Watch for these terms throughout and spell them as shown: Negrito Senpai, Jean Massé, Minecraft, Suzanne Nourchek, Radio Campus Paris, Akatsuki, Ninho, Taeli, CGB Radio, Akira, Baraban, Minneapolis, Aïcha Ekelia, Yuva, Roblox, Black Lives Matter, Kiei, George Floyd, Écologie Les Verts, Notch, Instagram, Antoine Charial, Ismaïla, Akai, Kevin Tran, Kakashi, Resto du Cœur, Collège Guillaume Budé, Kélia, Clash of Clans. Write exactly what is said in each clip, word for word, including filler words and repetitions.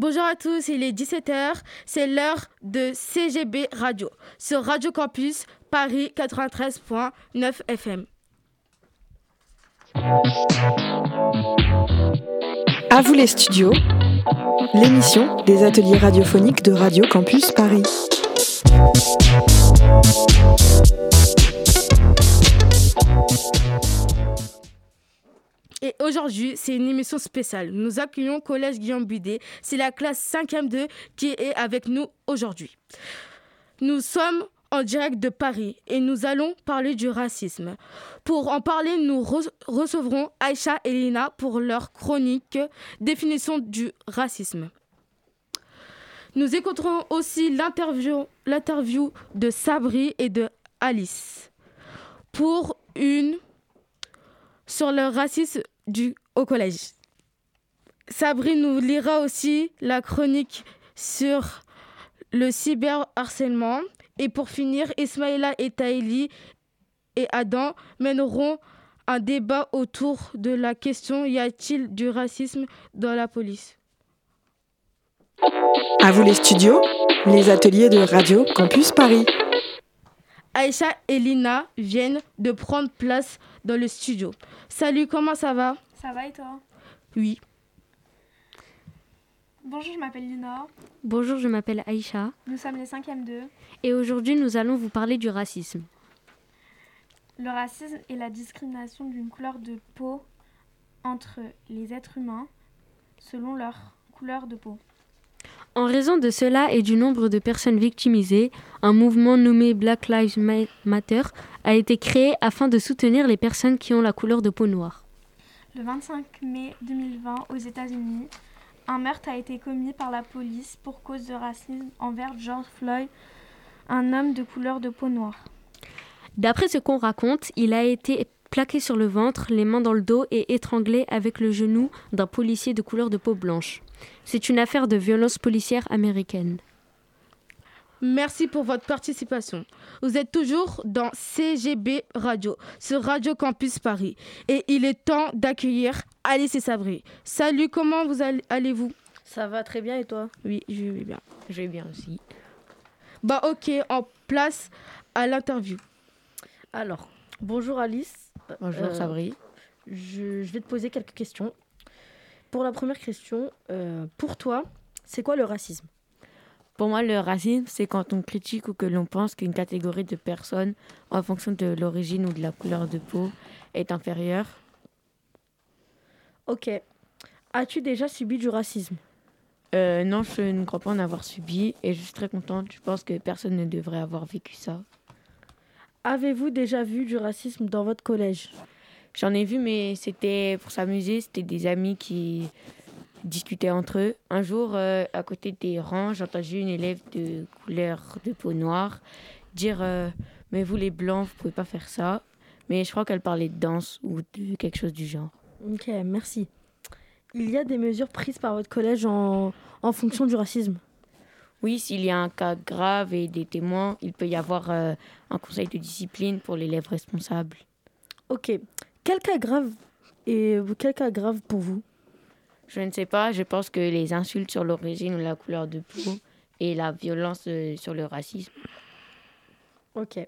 Bonjour à tous, il est dix-sept heures, c'est l'heure de C G B Radio, sur Radio Campus Paris quatre-vingt-treize virgule neuf F M. À vous les studios, l'émission des ateliers radiophoniques de Radio Campus Paris. Et aujourd'hui, c'est une émission spéciale. Nous accueillons Collège Guillaume Budé. C'est la classe cinquième deux qui est avec nous aujourd'hui. Nous sommes en direct de Paris et nous allons parler du racisme. Pour en parler, nous re- recevrons Aïcha et Lina pour leur chronique définition du racisme. Nous écouterons aussi l'interview, l'interview de Sabri et de Alice pour une sur le racisme du, au collège. Sabri nous lira aussi la chronique sur le cyberharcèlement. Et pour finir, Ismaïla et Taïli et Adam mèneront un débat autour de la question « Y a-t-il du racisme dans la police ?» À vous les studios, les ateliers de Radio Campus Paris. Aïcha et Lina viennent de prendre place dans le studio. Salut, comment ça va ? Ça va et toi ? Oui. Bonjour, je m'appelle Lina. Bonjour, je m'appelle Aïcha. Nous sommes les cinquième deux. Et aujourd'hui, nous allons vous parler du racisme. Le racisme est la discrimination d'une couleur de peau entre les êtres humains selon leur couleur de peau. En raison de cela et du nombre de personnes victimisées, un mouvement nommé Black Lives Matter a été créé afin de soutenir les personnes qui ont la couleur de peau noire. Le vingt-cinq mai deux mille vingt, aux États-Unis, un meurtre a été commis par la police pour cause de racisme envers George Floyd, un homme de couleur de peau noire. D'après ce qu'on raconte, il a été plaqué sur le ventre, les mains dans le dos et étranglé avec le genou d'un policier de couleur de peau blanche. C'est une affaire de violence policière américaine. Merci pour votre participation. Vous êtes toujours dans C G B Radio, sur Radio Campus Paris. Et il est temps d'accueillir Alice et Sabri. Salut, comment vous allez-vous ? Ça va très bien et toi ? Oui, je vais bien. Je vais bien aussi. Bah ok, en place à l'interview. Alors, bonjour Alice. Bonjour euh, Sabri. Je, je vais te poser quelques questions. Pour la première question, euh, pour toi, c'est quoi le racisme ? Pour moi, le racisme, c'est quand on critique ou que l'on pense qu'une catégorie de personnes, en fonction de l'origine ou de la couleur de peau, est inférieure. Ok. As-tu déjà subi du racisme ? euh, Non, je ne crois pas en avoir subi et je suis très contente. Je pense que personne ne devrait avoir vécu ça. Avez-vous déjà vu du racisme dans votre collège ? J'en ai vu, mais c'était pour s'amuser. C'était des amis qui discutaient entre eux. Un jour, euh, à côté des rangs, j'entendais une élève de couleur de peau noire dire euh, « Mais vous, les Blancs, vous ne pouvez pas faire ça. » Mais je crois qu'elle parlait de danse ou de quelque chose du genre. Ok, merci. Il y a des mesures prises par votre collège en, en fonction du racisme ? Oui, s'il y a un cas grave et des témoins, il peut y avoir euh, un conseil de discipline pour l'élève responsable. Ok. Quel cas grave et quel cas grave pour vous ? Je ne sais pas, je pense que les insultes sur l'origine ou la couleur de peau et la violence sur le racisme. Ok.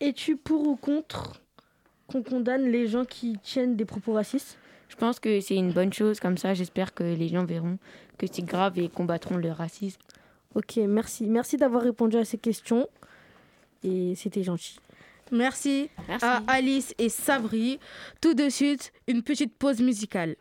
Es-tu pour ou contre qu'on condamne les gens qui tiennent des propos racistes ? Je pense que c'est une bonne chose, comme ça j'espère que les gens verront que c'est grave et combattront le racisme. Ok, merci. Merci d'avoir répondu à ces questions et c'était gentil. Merci, Merci à Alice et Sabri. Tout de suite, une petite pause musicale.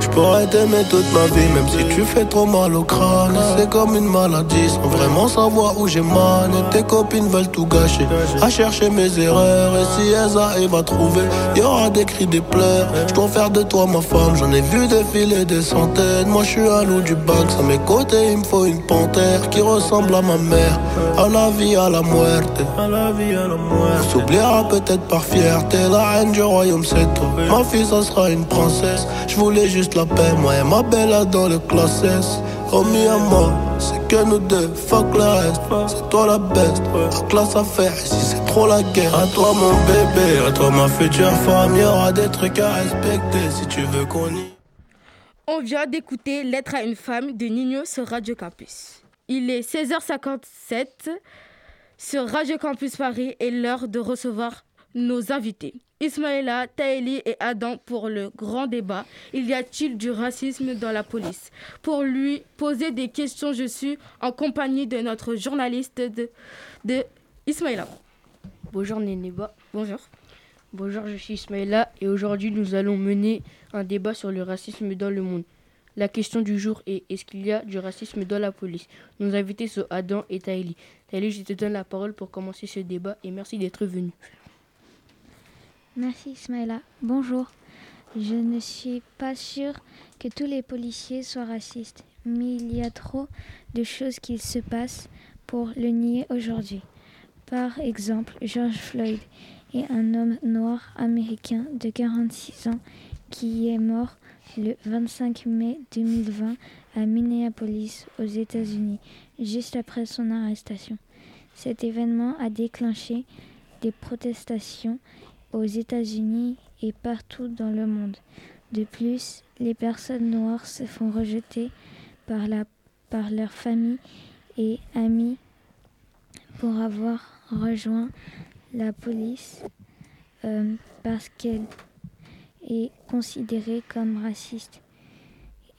Je pourrais t'aimer toute ma vie, même si tu fais trop mal au crâne. C'est comme une maladie, sans vraiment savoir où j'ai mal. Et tes copines veulent tout gâcher, à chercher mes erreurs. Et si elles arrivent à trouver, y'aura des cris, des pleurs. J'dois faire de toi ma femme, j'en ai vu défiler des centaines. Moi j'suis un loup du bac, à mes côtés il me faut une panthère qui ressemble à ma mère, à la vie, à la muerte. On s'oubliera peut-être par fierté, la reine du royaume c'est toi. Ma fille ça sera une princesse, j'voulais juste la paix, moi et ma bella dans le classe S. Homie à mort, c'est que nous deux, fuck le reste. C'est toi la best, la classe à faire, ici c'est trop la guerre. À toi mon bébé, à toi ma future femme, il y aura des trucs à respecter si tu veux qu'on y... On vient d'écouter Lettre à une femme de Ninho sur Radio Campus. Il est seize heures cinquante-sept sur Radio Campus Paris et l'heure de recevoir nos invités. Ismaïla, Taeli et Adam pour le grand débat. Il y a-t-il du racisme dans la police? Pour lui poser des questions, je suis en compagnie de notre journaliste de, de Ismaïla. Bonjour Nénéba. Bonjour. Bonjour, je suis Ismaïla et aujourd'hui nous allons mener un débat sur le racisme dans le monde. La question du jour est, est-ce qu'il y a du racisme dans la police? Nos invités sont Adam et Taeli. Taeli, je te donne la parole pour commencer ce débat et merci d'être venu. Merci Ismaïla. Bonjour. Je ne suis pas sûre que tous les policiers soient racistes, mais il y a trop de choses qui se passent pour le nier aujourd'hui. Par exemple, George Floyd est un homme noir américain de quarante-six ans qui est mort le vingt-cinq mai deux mille vingt à Minneapolis, aux États-Unis, juste après son arrestation. Cet événement a déclenché des protestations aux États-Unis et partout dans le monde. De plus, les personnes noires se font rejeter par, la, par leur famille et amis pour avoir rejoint la police euh, parce qu'elle est considérée comme raciste.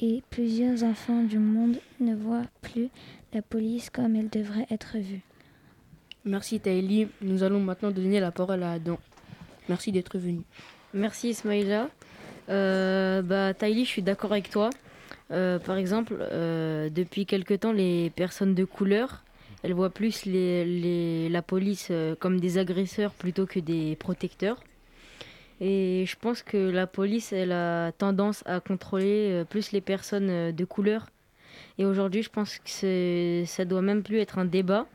Et plusieurs enfants du monde ne voient plus la police comme elle devrait être vue. Merci Taeli. Nous allons maintenant donner la parole à Adam. Merci d'être venu. Merci Ismaïla. Euh, bah, Taeli, je suis d'accord avec toi. Euh, par exemple, euh, depuis quelque temps, les personnes de couleur, elles voient plus les, les, la police euh, comme des agresseurs plutôt que des protecteurs. Et je pense que la police, elle a tendance à contrôler euh, plus les personnes euh, de couleur. Et aujourd'hui, je pense que c'est, ça doit même plus être un débat.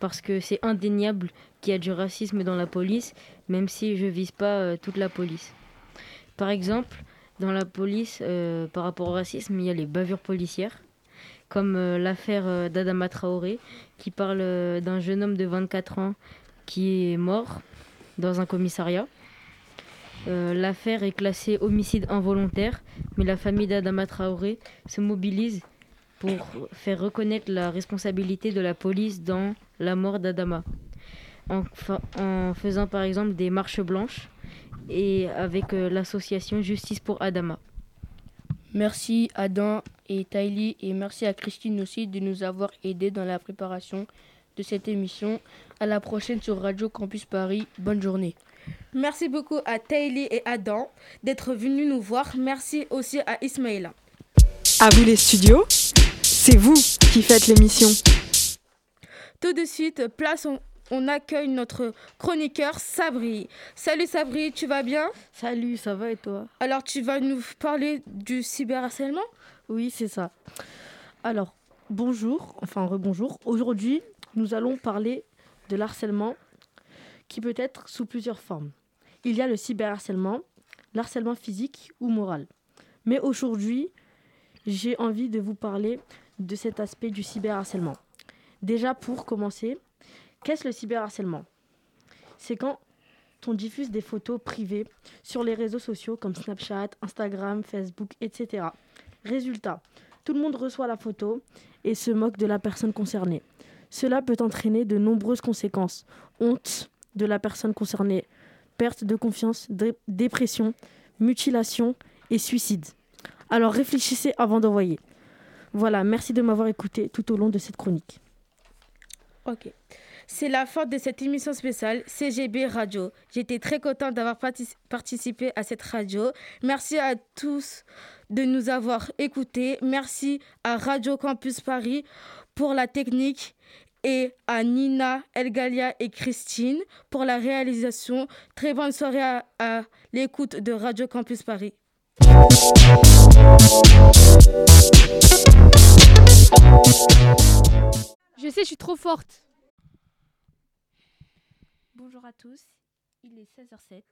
Parce que c'est indéniable qu'il y a du racisme dans la police, même si je ne vise pas euh, toute la police. Par exemple, dans la police, euh, par rapport au racisme, il y a les bavures policières, comme euh, l'affaire euh, d'Adama Traoré, qui parle euh, d'un jeune homme de vingt-quatre ans qui est mort dans un commissariat. Euh, l'affaire est classée homicide involontaire, mais la famille d'Adama Traoré se mobilise pour faire reconnaître la responsabilité de la police dans la mort d'Adama, en, fa- en faisant par exemple des marches blanches et avec euh, l'association Justice pour Adama. Merci Adam et Taeli et merci à Christine aussi de nous avoir aidés dans la préparation de cette émission. À la prochaine sur Radio Campus Paris. Bonne journée. Merci beaucoup à Taeli et Adam d'être venus nous voir. Merci aussi à Ismaïla. À vous les studios, c'est vous qui faites l'émission. Tout de suite, place, on, on accueille notre chroniqueur Sabri. Salut Sabri, tu vas bien? Salut, ça va et toi? Alors tu vas nous parler du cyberharcèlement? Oui, c'est ça. Alors, bonjour, enfin rebonjour. Aujourd'hui, nous allons parler de l'harcèlement qui peut être sous plusieurs formes. Il y a le cyberharcèlement, l'harcèlement physique ou moral. Mais aujourd'hui, j'ai envie de vous parler de cet aspect du cyberharcèlement. Déjà pour commencer, qu'est-ce le cyberharcèlement? C'est quand on diffuse des photos privées sur les réseaux sociaux comme Snapchat, Instagram, Facebook, et cetera. Résultat, tout le monde reçoit la photo et se moque de la personne concernée. Cela peut entraîner de nombreuses conséquences. Honte de la personne concernée, perte de confiance, dé- dépression, mutilation et suicide. Alors réfléchissez avant d'envoyer. Voilà, merci de m'avoir écouté tout au long de cette chronique. Ok, c'est la fin de cette émission spéciale C G B Radio. J'étais très contente d'avoir partic- participé à cette radio. Merci à tous de nous avoir écoutés. Merci à Radio Campus Paris pour la technique et à Nina, Elgalia et Christine pour la réalisation. Très bonne soirée à, à l'écoute de Radio Campus Paris. Je sais, je suis trop forte. Bonjour à tous, il est seize heures sept.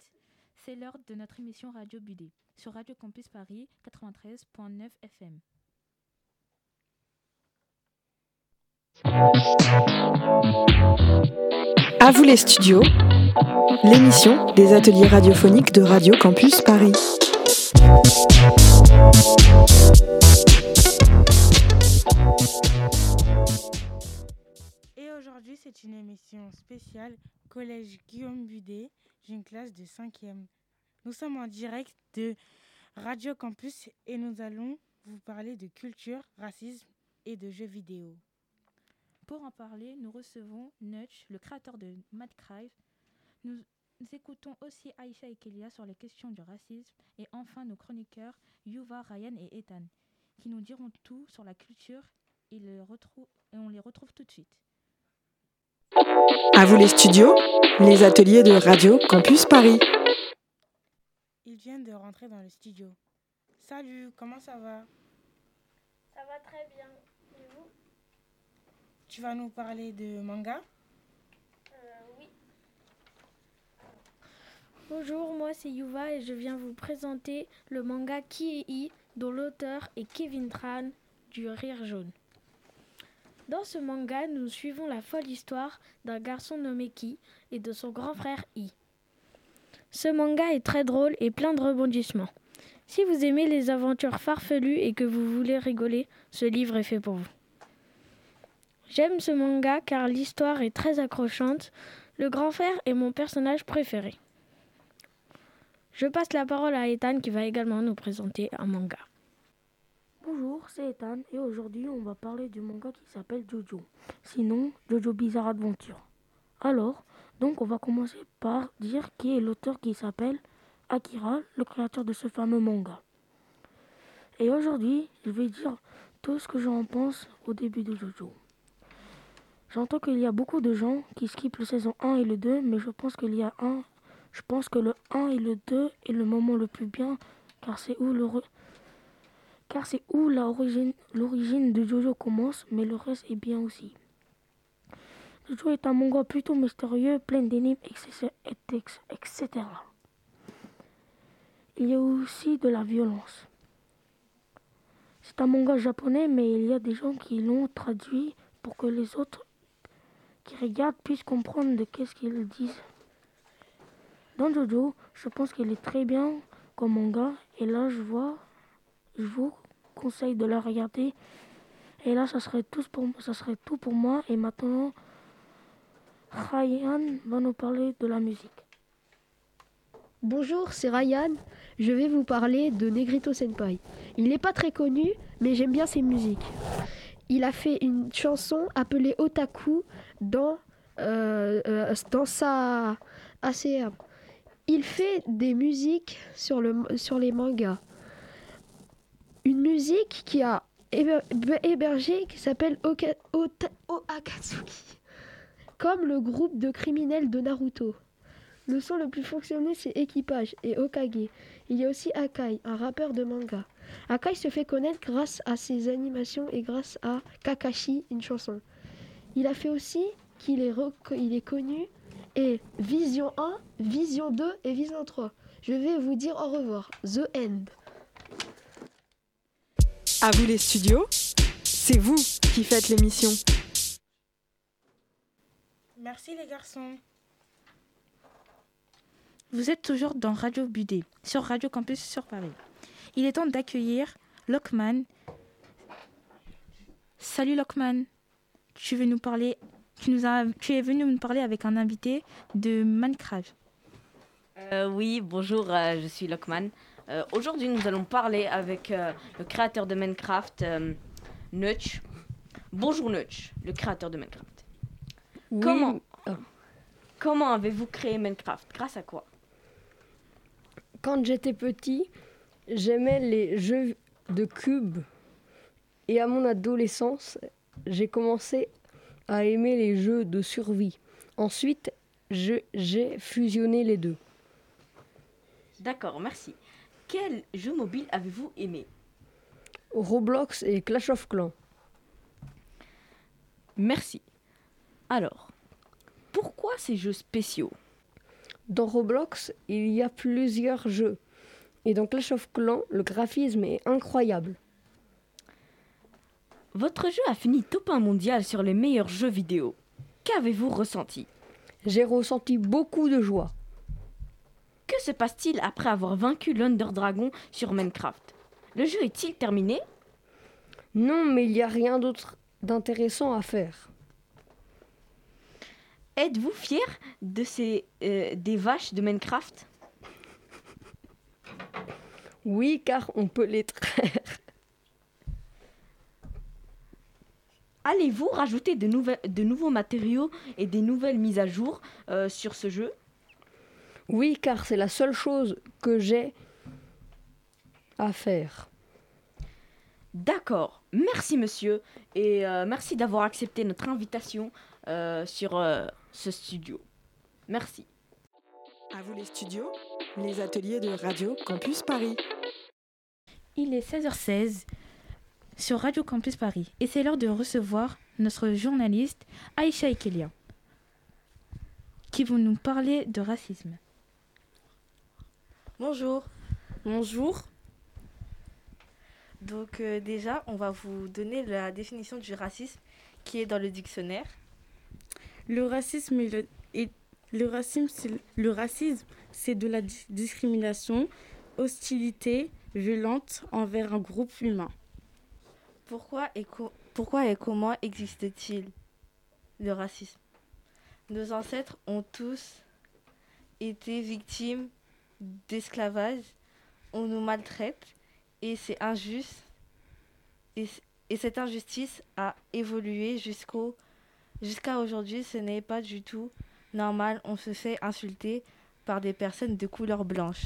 C'est l'heure de notre émission Radio Budé sur Radio Campus Paris quatre-vingt-treize virgule neuf F M. À vous les studios, l'émission des ateliers radiophoniques de Radio Campus Paris. Et aujourd'hui, c'est une émission spéciale Collège Guillaume Budé, d'une classe de cinquième. Nous sommes en direct de Radio Campus et nous allons vous parler de culture, racisme et de jeux vidéo. Pour en parler, nous recevons Notch, le créateur de Minecraft. Nous écoutons aussi Aïcha et Kélia sur les questions du racisme. Et enfin, nos chroniqueurs Yuva, Ryan et Ethan, qui nous diront tout sur la culture et, le retrou- et on les retrouve tout de suite. À vous les studios, les ateliers de Radio Campus Paris. Ils viennent de rentrer dans le studio. Salut, comment ça va ? Ça va très bien. Et vous ? Tu vas nous parler de manga ? Euh, oui. Bonjour, moi c'est Yuva et je viens vous présenter le manga Kiei, dont l'auteur est Kevin Tran du Rire Jaune. Dans ce manga, nous suivons la folle histoire d'un garçon nommé Kiei et de son grand frère I. Ce manga est très drôle et plein de rebondissements. Si vous aimez les aventures farfelues et que vous voulez rigoler, ce livre est fait pour vous. J'aime ce manga car l'histoire est très accrochante. Le grand frère est mon personnage préféré. Je passe la parole à Ethan qui va également nous présenter un manga. Bonjour, c'est Ethan et aujourd'hui on va parler du manga qui s'appelle JoJo. Sinon, JoJo's Bizarre Adventure. Alors, donc on va commencer par dire qui est l'auteur qui s'appelle Akira, le créateur de ce fameux manga. Et aujourd'hui, je vais dire tout ce que j'en pense au début de JoJo. J'entends qu'il y a beaucoup de gens qui skippent le saison un et le deux, mais je pense qu'il y a un, je pense que le un et le deux est le moment le plus bien, car c'est où le re, car c'est où la origine, l'origine de JoJo commence, mais le reste est bien aussi. JoJo est un manga plutôt mystérieux, plein d'énigmes, et cetera. Il y a aussi de la violence. C'est un manga japonais, mais il y a des gens qui l'ont traduit pour que les autres qui regardent puissent comprendre de qu'est-ce qu'ils disent. Dans JoJo, je pense qu'il est très bien comme manga et là je vois, je vous conseille de la regarder. Et là ça serait tout pour ça serait tout pour moi et maintenant Ryan va nous parler de la musique. Bonjour, c'est Ryan, je vais vous parler de Negrito Senpai. Il n'est pas très connu, mais j'aime bien ses musiques. Il a fait une chanson appelée Otaku dans, euh, euh, dans sa A C M. Il fait des musiques sur, le, sur les mangas. Une musique qui a hébergé qui s'appelle Oka, Ota, o, Akatsuki, comme le groupe de criminels de Naruto. Le son le plus fonctionné, c'est Équipage et Okage. Il y a aussi Akai, un rappeur de manga. Akai se fait connaître grâce à ses animations et grâce à Kakashi, une chanson. Il a fait aussi qu'il est, rec- il est connu et Vision un, Vision deux et Vision trois. Je vais vous dire au revoir. The End. À vous les studios, c'est vous qui faites l'émission. Merci les garçons. Vous êtes toujours dans Radio Budé, sur Radio Campus sur Paris. Il est temps d'accueillir Lokman. Salut Lokman, tu veux nous parler, tu, nous as, tu es venu nous parler avec un invité de Minecraft. Euh, oui, bonjour, euh, je suis Lokman. Euh, aujourd'hui, nous allons parler avec euh, le créateur de Minecraft, euh, Notch. Bonjour Notch, le créateur de Minecraft. Oui. Comment, oh. Comment avez-vous créé Minecraft ? Grâce à quoi ? Quand j'étais petit, j'aimais les jeux de cubes et à mon adolescence, j'ai commencé à aimer les jeux de survie. Ensuite, je, j'ai fusionné les deux. D'accord, merci. Quel jeu mobile avez-vous aimé ? Roblox et Clash of Clans. Merci. Alors, pourquoi ces jeux spéciaux ? Dans Roblox, il y a plusieurs jeux. Et dans Clash of Clans, le graphisme est incroyable. Votre jeu a fini top un mondial sur les meilleurs jeux vidéo. Qu'avez-vous ressenti ? J'ai ressenti beaucoup de joie. Que se passe-t-il après avoir vaincu l'Underdragon sur Minecraft ? Le jeu est-il terminé ? Non, mais il n'y a rien d'autre d'intéressant à faire. Êtes-vous fier de ces, euh, des vaches de Minecraft ? Oui, car on peut les traire. Allez-vous rajouter de, nouvel- de nouveaux matériaux et des nouvelles mises à jour euh, sur ce jeu ? Oui, car c'est la seule chose que j'ai à faire. D'accord. Merci, monsieur. Et euh, merci d'avoir accepté notre invitation euh, sur euh, ce studio. Merci. À vous les studios, les ateliers de Radio Campus Paris. Il est seize heures seize sur Radio Campus Paris. Et c'est l'heure de recevoir notre journaliste Aïcha Ekelia, qui vont nous parler de racisme. Bonjour. Bonjour. Donc euh, déjà, on va vous donner la définition du racisme qui est dans le dictionnaire. Le racisme est le... Est... Le racisme, c'est le racisme, c'est de la di- discrimination, hostilité violente envers un groupe humain. Pourquoi et, co- pourquoi et comment existe-t-il le racisme ? Nos ancêtres ont tous été victimes d'esclavage, on nous maltraite et c'est injuste. Et, c- et cette injustice a évolué jusqu'au, jusqu'à aujourd'hui, ce n'est pas du tout normal, on se fait insulter par des personnes de couleur blanche.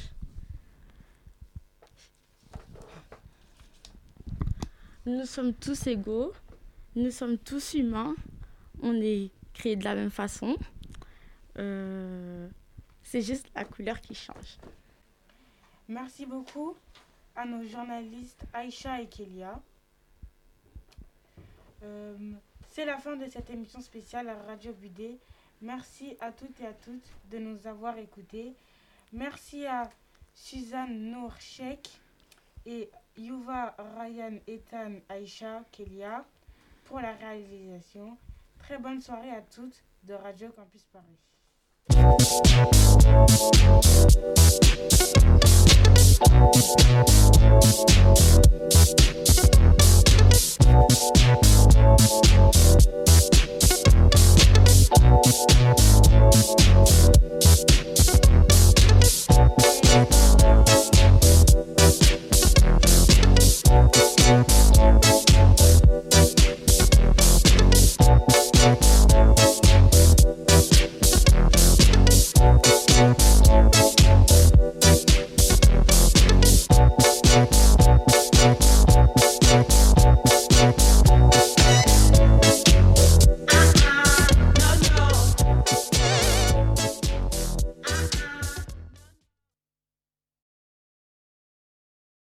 Nous sommes tous égaux, nous sommes tous humains, on est créés de la même façon. Euh, c'est juste la couleur qui change. Merci beaucoup à nos journalistes Aïcha et Kélia. Euh, c'est la fin de cette émission spéciale à Radio Budé. Merci à toutes et à toutes de nous avoir écoutés. Merci à Suzanne Nourchek et Yuva, Ryan, Ethan, Aïcha, Kélia pour la réalisation. Très bonne soirée à toutes de Radio Campus Paris.